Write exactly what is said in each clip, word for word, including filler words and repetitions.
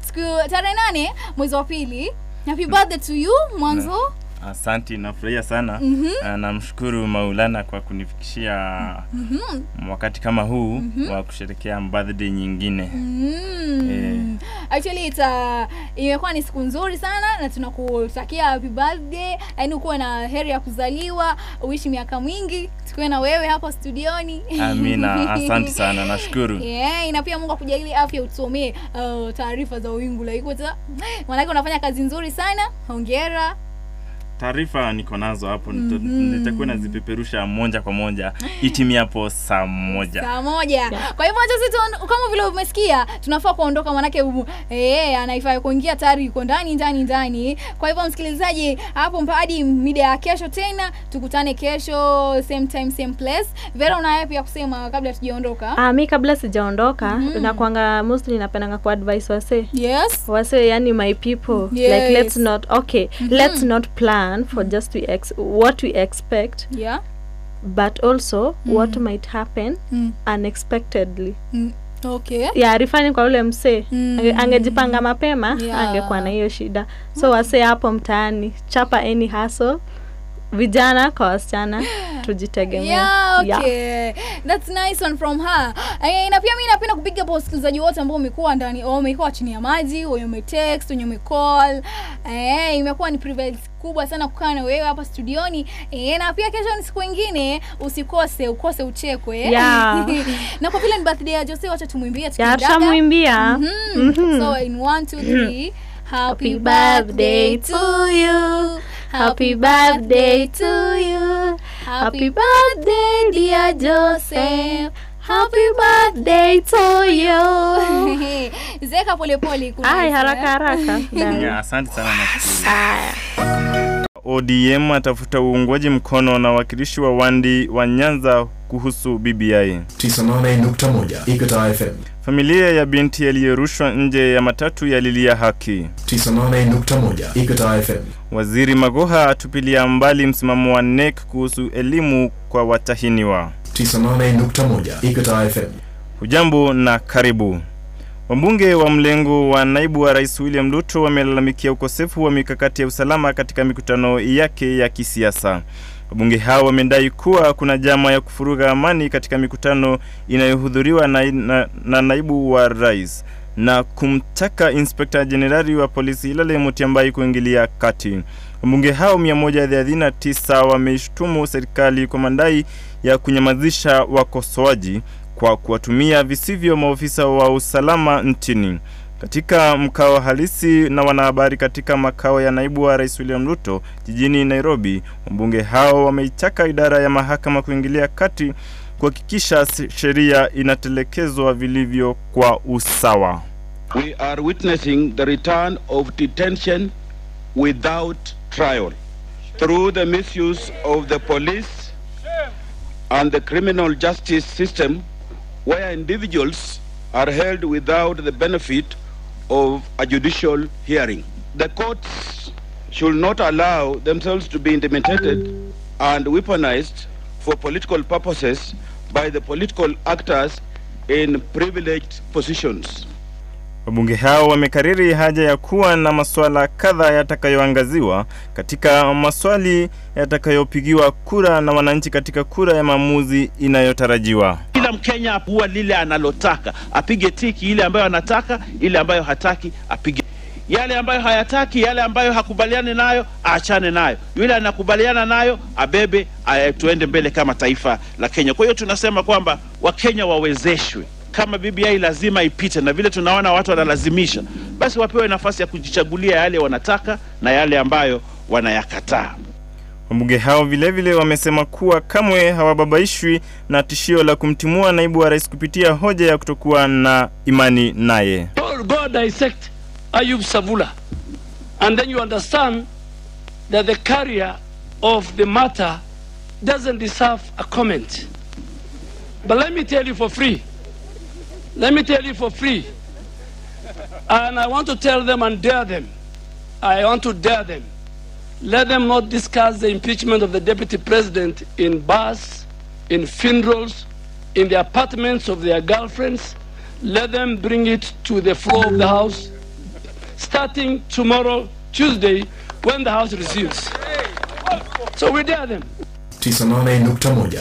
Siku tarehe nane mwezi wa pili. Happy birthday to you mwanzo. Asante, nafurahia sana. Mm -hmm. Namshukuru Maulana kwa kunifikishia mm -hmm. wakati kama huu mm -hmm. wa kusherehekea birthday nyingine. Mm -hmm. eh. Actually it's a imekuwa ni siku nzuri sana na tunakutakia happy birthday. Yaani uko na heri ya kuzaliwa, uishi miaka mingi. Tuko na wewe hapa studioni. Amina, asante sana, nashukuru. Yeah, ina pia Mungu akujalie afya utusomee uh, taarifa za wingu la Ikuta. Maana unafanya kazi nzuri sana. Hongera. Taarifa niko nazo hapo mm -hmm. nitakuwa nazipeperusha moja kwa moja itimia hapo saa moja. Saa moja. Kwa hivyo sisi kama vile umesikia tunafaa kuondoka manake eh anaifaa kuingia tayari yuko ndani ndani ndani. Kwa hivyo msikilizaji hapo mpaka hadi mida ya kesho tena tukutane kesho same time same place. Vera una yapi ya kusema kabla tujaondoka? Ah mimi kabla sijaondoka mm -hmm. na kuanga mostly napenda kwa advice wase. Yes. Wase yani my people yes. like let's not okay mm -hmm. let's not plan for just we ex what we expect, yeah, but also mm. what might happen mm. unexpectedly. Mm. Okay. Yeah, rifanya kwa ule mse mm. angejipanga ange mapema yeah. angekuwa na hiyo shida. So okay. wase hapo mtaani, chapa any hustle. Vijana kwa wasichana tujitegemea. Yeah, okay. Yeah. That's nice one from her. Eh na pia mimi napenda kupiga post kuzaji wote ambao umekuwa ndani, au umekuwa chini ya maji, au ume text, au ume call. Eh imekuwa ni privilege kubwa sana kukaa na wewe hapa studioni. Eh na pia kesho ni siku nyingine, usikose, ukose uchekwe. Yeah. Na kwa vile ni birthday ya Jose wacha tumwimbie tukidaga. Yeah, tumwimbia. Mm -hmm. mm -hmm. So in one two three happy birthday to you. Happy birthday to you. Happy birthday dear Joseph. Happy birthday to you. Zeka pole pole kuna. Ai haraka haraka. Yeah, asante sana na O D M atafuta uungwaji mkono na wakilishi wa Wandi wa Nyanza kuhusu B B I. tisini na nane nukta moja Ikuta F M. Familia ya binti aliyerushwa nje ya matatu yalilia haki. tisini na nane nukta moja Ikuta F M. Waziri Magoha atupilia mbali msimamo wa N E C kuhusu elimu kwa watahiniwa. tisini na nane nukta moja Ikuta F M. Hujambo na karibu. Wabunge wa mlengo wa naibu wa Rais William Ruto wamelalamikia ukosefu wa mikakati ya usalama katika mikutano yake ya kisiasa. Wabunge hao wamedai kuwa kuna jama ya kufuruga amani katika mikutano inayohudhuriwa na, na, na naibu wa rais na kumtaka Inspector Generali wa polisi Ilale Mutiambai kuingilia kati. Wabunge hao mia moja thelathini na tisa wameishtumu serikali kwa madai ya kunyamazisha wakosoaji kwa kuwatumia visivyo maofisa wa usalama nchini. Katika mkao halisi na wanahabari katika makao ya naibu wa Rais William Ruto jijini Nairobi, wabunge hao wameitaka idara ya mahakama kuingilia kati kuhakikisha sheria inatelekezwa vilivyo kwa usawa. We are witnessing the return of detention without trial through the misuse of the police and the criminal justice system where individuals are held without the benefit of a judicial hearing. The courts should not allow themselves to be intimidated and weaponized for political purposes by the political actors in privileged positions. Wabunge hao wamekariri haja ya kuwa na maswala kadhaa yatakayoangaziwa katika maswali yatakayopigiwa kura na wananchi katika kura ya maamuzi inayotarajiwa. Kila Mkenya apua lile analotaka, apige tiki ile ambayo anataka, ile ambayo hataki apige. Yale ambayo hayataki, yale ambayo hakubaliani nayo, aachane nayo. Yule anakubaliana nayo, abebe, tuende mbele kama taifa la Kenya. Kwa hiyo tunasema kwamba Wakenya wawezeshwe. Kama B B I lazima ipite na vile tunaona watu wanalazimisha, basi wapewe nafasi ya kujichagulia yale wanataka na yale ambayo wanayakataa. Wabunge hao vile vile wamesema kuwa kamwe hawababaishwi na tishio la kumtimua naibu wa rais kupitia hoja ya kutokuwa na imani naye. Go dissect Ayub Savula and then you understand that the carrier of the matter doesn't deserve a comment. But let me tell you for free. Let me tell you for free. And I want to tell them and dare them. I want to dare them. Let them not discuss the impeachment of the deputy president in bars, in funerals, in the apartments of their girlfriends. let them bring it to the floor of the House starting tomorrow, Tuesday, when the House receives. So we dare them.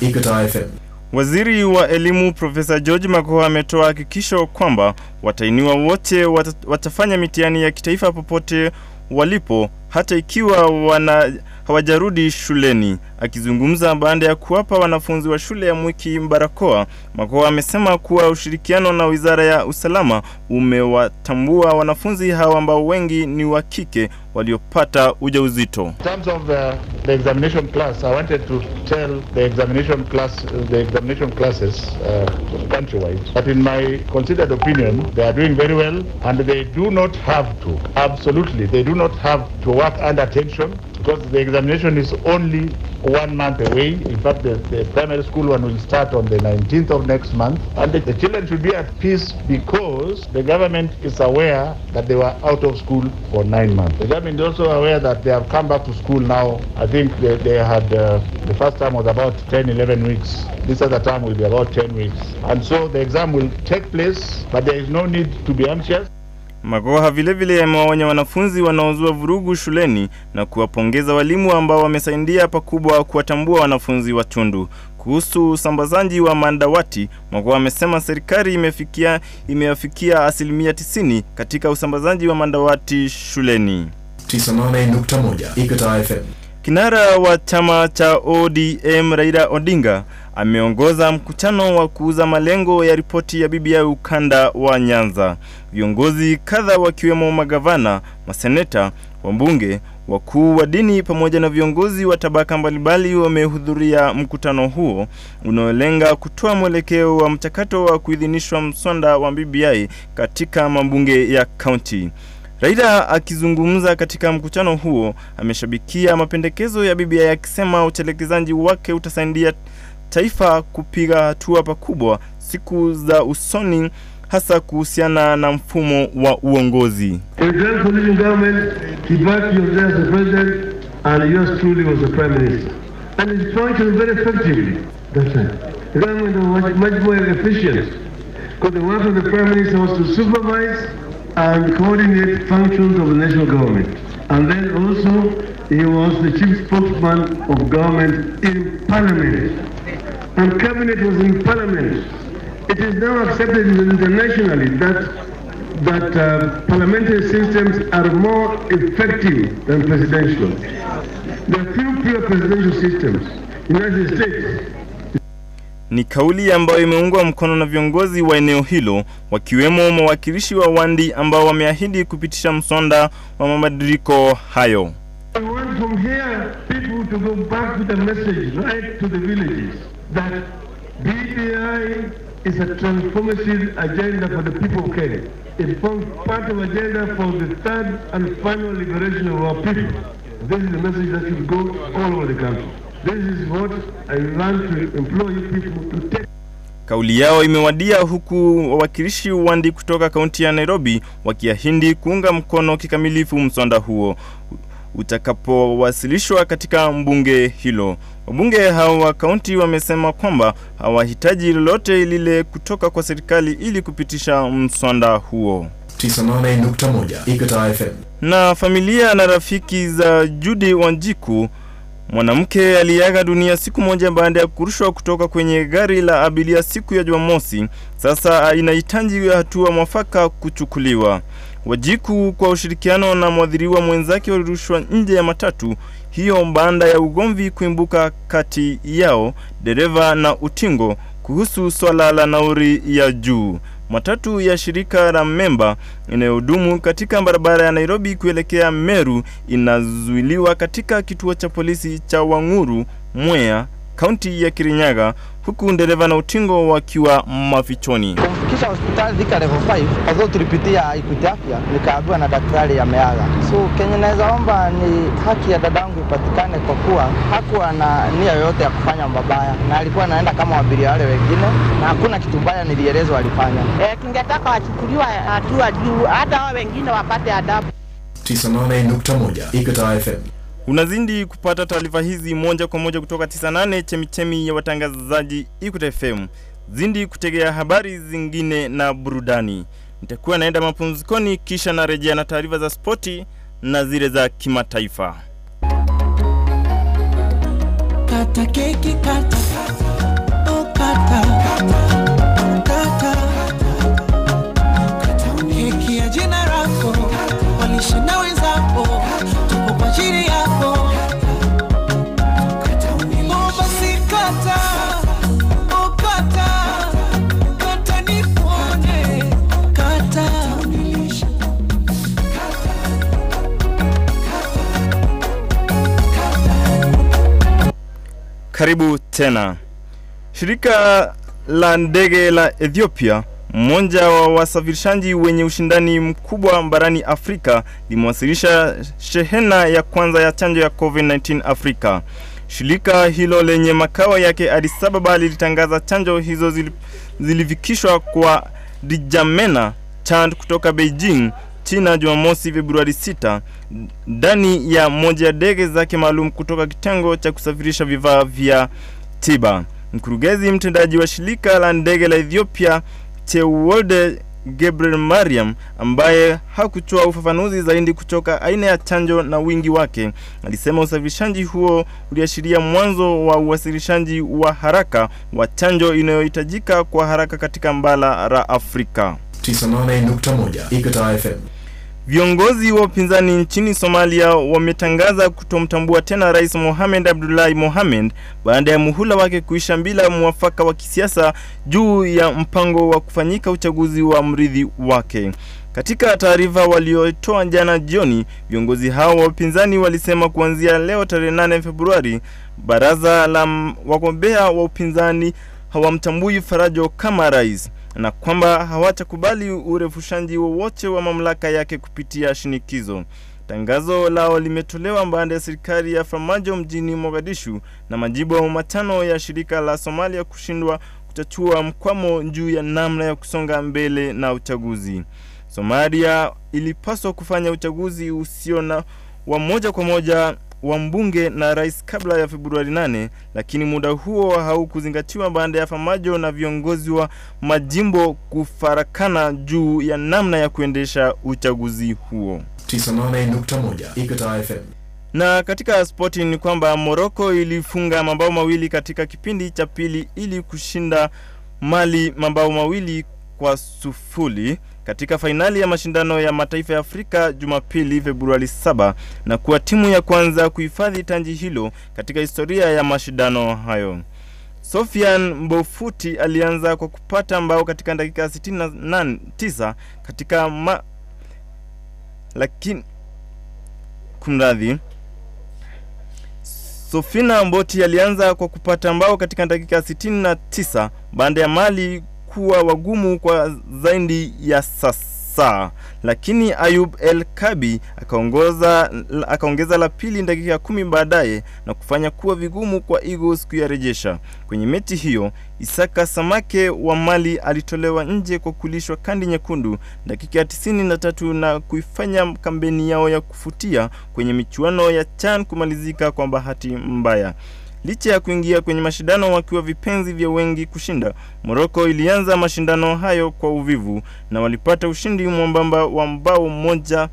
Ikuta F M. Waziri wa elimu Profesa George Makoa ametoa hakikisho kwamba watahiniwa wote wat, watafanya mitihani ya kitaifa popote walipo, hata ikiwa wana, hawajarudi shuleni. Akizungumza baada ya kuwapa wanafunzi wa shule ya Mwiki barakoa, Makoa amesema kuwa ushirikiano na Wizara ya Usalama umewatambua wanafunzi hawa ambao wengi ni wa kike waliopata ujauzito. In terms of the, the examination class, I wanted to tell the examination class, the examination classes uh, countrywide, but in my considered opinion, they are doing very well, and they do not have to. Absolutely, they do not have to work under tension, because the examination is only one month away. In fact, the, the primary school one will start on the nineteenth of next month. And the, the children should be at peace because the government is aware that they were out of school for nine months. The government is also aware that they have come back to school now. I think they, they had, uh, the first time was about ten, eleven weeks. This other time will be about ten weeks. And so the exam will take place, but there is no need to be anxious. Makoha vile vile yamewaonya wanafunzi wanaozua vurugu shuleni na kuwapongeza walimu ambao wamesaidia pakubwa kuwatambua wanafunzi watundu. Kuhusu usambazaji wa mandawati, Makoha amesema serikali imefikia imeafikia asilimia tisini katika usambazaji wa mandawati shuleni. tisini na nane nukta moja Ikuta F M. Kinara wa chama cha O D M Raila Odinga ameongoza mkutano wa kuuza malengo ya ripoti ya B B I ukanda wa Nyanza. Viongozi kadha wakiwemo magavana, maseneta, wabunge, wakuu wa dini pamoja na viongozi wa tabaka mbalimbali wamehudhuria mkutano huo unaolenga kutoa mwelekeo wa mchakato wa kuidhinishwa mswada wa B B I katika mabunge ya kaunti. Raila akizungumza katika mkutano huo ameshabikia mapendekezo ya B B I akisema utelekezaji wake utasaidia taifa kupiga hatua pakubwa siku za usoni, hasa kuhusiana na mfumo wa uongozi. A great government, Kibaki was there as the president and yours truly was the prime minister. And it's functioned very effectively. That's right. The government was much more efficient because the work of the prime minister was to supervise and coordinate functions of the national government. And then also he was the chief spokesman of government in parliament. And cabinet was in parliament. It is now accepted internationally that that uh, parliamentary systems are more effective than presidential. There are few pure presidential systems in the United States. Ni kauli ambayo imeungwa mkono na viongozi wa eneo hilo wakiwemo mawakilishi wa Wandi ambao wameahidi kupitisha mswada wa mabadiliko hayo. I want from here people to go back with a message right to the villages that B B I is a transformative agenda for the people of Kenya. It forms part of agenda for the third and final liberation of our people. This is the message that should go all over the country. This is what I want to employ people to take. Kauli yao imewadia huku wawakilishi Wandi kutoka kaunti ya Nairobi wakiahidi kuunga mkono kikamilifu mswada huo utakapowasilishwa katika mbunge hilo. Wabunge hao wa kaunti wamesema kwamba hawahitaji lolote lile kutoka kwa serikali ili kupitisha mswada huo. tisini na nane nukta moja Ikuta F M. Na familia na rafiki za Judi Wanjiku, mwanamke aliaga dunia siku moja baada ya kurushwa kutoka kwenye gari la abiria siku ya Jumamosi, sasa inahitaji hatua mwafaka kuchukuliwa. Wanjiku kwa ushirikiano na mwadhiriwa mwenzake walirushwa nje ya matatu hiyo baada ya ugomvi kuimbuka kati yao, dereva na utingo, kuhusu swala la nauri ya juu. Matatu ya shirika la Memba inayodumu katika barabara ya Nairobi kuelekea Meru inazuiliwa katika kituo cha polisi cha Wanguru, Mwea, kaunti ya Kirinyaga, huku dereva na utingo wakiwa mafichoni. Kisha hospitali Thika level five, azo tulipitia Ikuta Afya, nikaambiwa na daktari ameaga. So Kenya naweza omba ni haki ya dadangu ipatikane kwa kuwa hakuwa na nia yoyote ya kufanya mabaya na alikuwa anaenda kama abiria wale wengine na hakuna kitu baya nilielezwa alifanya. Eh, tungetaka wachukuliwe hatua juu hata wao wengine wapate adabu. tisini na nane nukta moja Ikuta F M. Unazindi kupata taarifa hizi moja kwa moja kutoka tisini na nane chemichemi ya watangazaji Ikuta F M. zindi kutegea habari zingine na burudani. Nitakuwa naenda mapumzikoni kisha narejea na taarifa za spoti na zile za kimataifa. Kata keki kata, oh kata, oh kata, kata keki ya jina lako, walishe na wenzako, tuko kwa ajili yako. Karibu tena. Shirika la ndege la Ethiopia, mmoja wa wasafirishaji wenye ushindani mkubwa barani Afrika, limewasilisha shehena ya kwanza ya chanjo ya covid nineteen Afrika. Shirika hilo lenye makao yake Addis Ababa lilitangaza chanjo hizo zil, zilifikishwa kwa Djamena Chand kutoka Beijing China Jumamosi Februari sita ndani ya moja ndege zake maalum kutoka kitengo cha kusafirisha vifaa vya tiba. Mkurugenzi mtendaji wa shirika la ndege la Ethiopia Tewolde GebreMariam, ambaye hakutoa ufafanuzi zaidi kutoka aina ya chanjo na wingi wake, alisema usafirishaji huo uliashiria mwanzo wa uwasilishaji wa haraka wa chanjo inayohitajika kwa haraka katika bara la Afrika. tisa nane nukta moja Ikuta F M. Viongozi wa upinzani nchini Somalia wametangaza kutomtambua tena Rais Mohamed Abdullahi Mohamed baada ya muhula wake kuisha bila mwafaka wa kisiasa juu ya mpango wa kufanyika uchaguzi wa mrithi wake. Katika taarifa walioitoa jana jioni, viongozi hao wa upinzani walisema kuanzia leo tarehe nane Februari baraza la wagombea wa upinzani hawamtambui Farajo kama rais, na kwamba hawatakubali urefushaji wowote wa mamlaka yake kupitia shinikizo. Tangazo lao limetolewa baada ya serikali ya Farmaajo mjini Mogadishu na majibu matano ya shirika la Somalia kushindwa kutatua mkwamo juu ya namna ya kusonga mbele na uchaguzi. Somalia ilipaswa kufanya uchaguzi usio na wa moja kwa moja wa mbunge na rais kabla ya Februari nane, lakini muda huo haukuzingatiwa baada ya Farmaajo na viongozi wa majimbo kufarakana juu ya namna ya kuendesha uchaguzi huo. tisa nane nukta moja Ikuta F M. Na katika spoti ni kwamba Morocco ilifunga mabao mawili katika kipindi cha pili ili kushinda Mali mabao mawili kwa sufuri katika finali ya mashindano ya mataifa ya Afrika Jumapili Februari saba, na kuwa timu ya kwanza kuhifadhi taji hilo katika historia ya mashindano hayo. Sofia Mbofuti alianza kwa kupata mbao katika dakika sitini na tisa katika ma... lakini kumradhi Sofia Mbofuti alianza kwa kupata mbao katika dakika sitini na tisa baada ya Mali kuwa wagumu kwa zaidi ya sasa, lakini Ayub El Kabi akaongoza akaongeza la pili dakika kumi baadaye na kufanya kuwa vigumu kwa Eagles kuyarejesha. Kwenye mechi hiyo Isaka Samake wa Mali alitolewa nje kwa kulishwa kadi nyekundu dakika tisini na tatu na kuifanya kampeni yao ya kufutia kwenye michuano ya CHAN kumalizika kwa bahati mbaya. Licha ya kuingia kwenye mashindano wakiwa vipenzi vya wengi kushinda, Morocco ilianza mashindano hayo kwa uvivu na walipata ushindi mwembamba wa mbao moja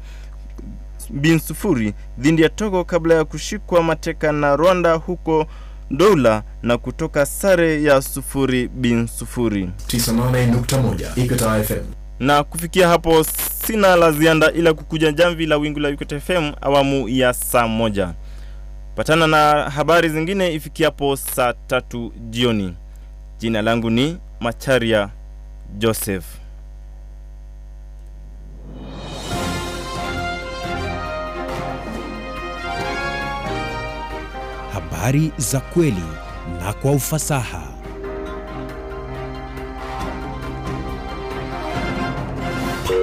bin sufuri dhidi ya Togo kabla ya kushikwa mateka na Rwanda huko Doula na kutoka sare ya sufuri bin sufuri. tisa nane nukta moja Ikuta F M. Na kufikia hapo sina la ziada ila kukuja jamvi la wingu la Ikuta F M awamu ya saa moja. Patana na habari zingine ifikiapo saa tatu jioni. Jina langu ni Macharia Joseph. Habari za kweli na kwa ufasaha.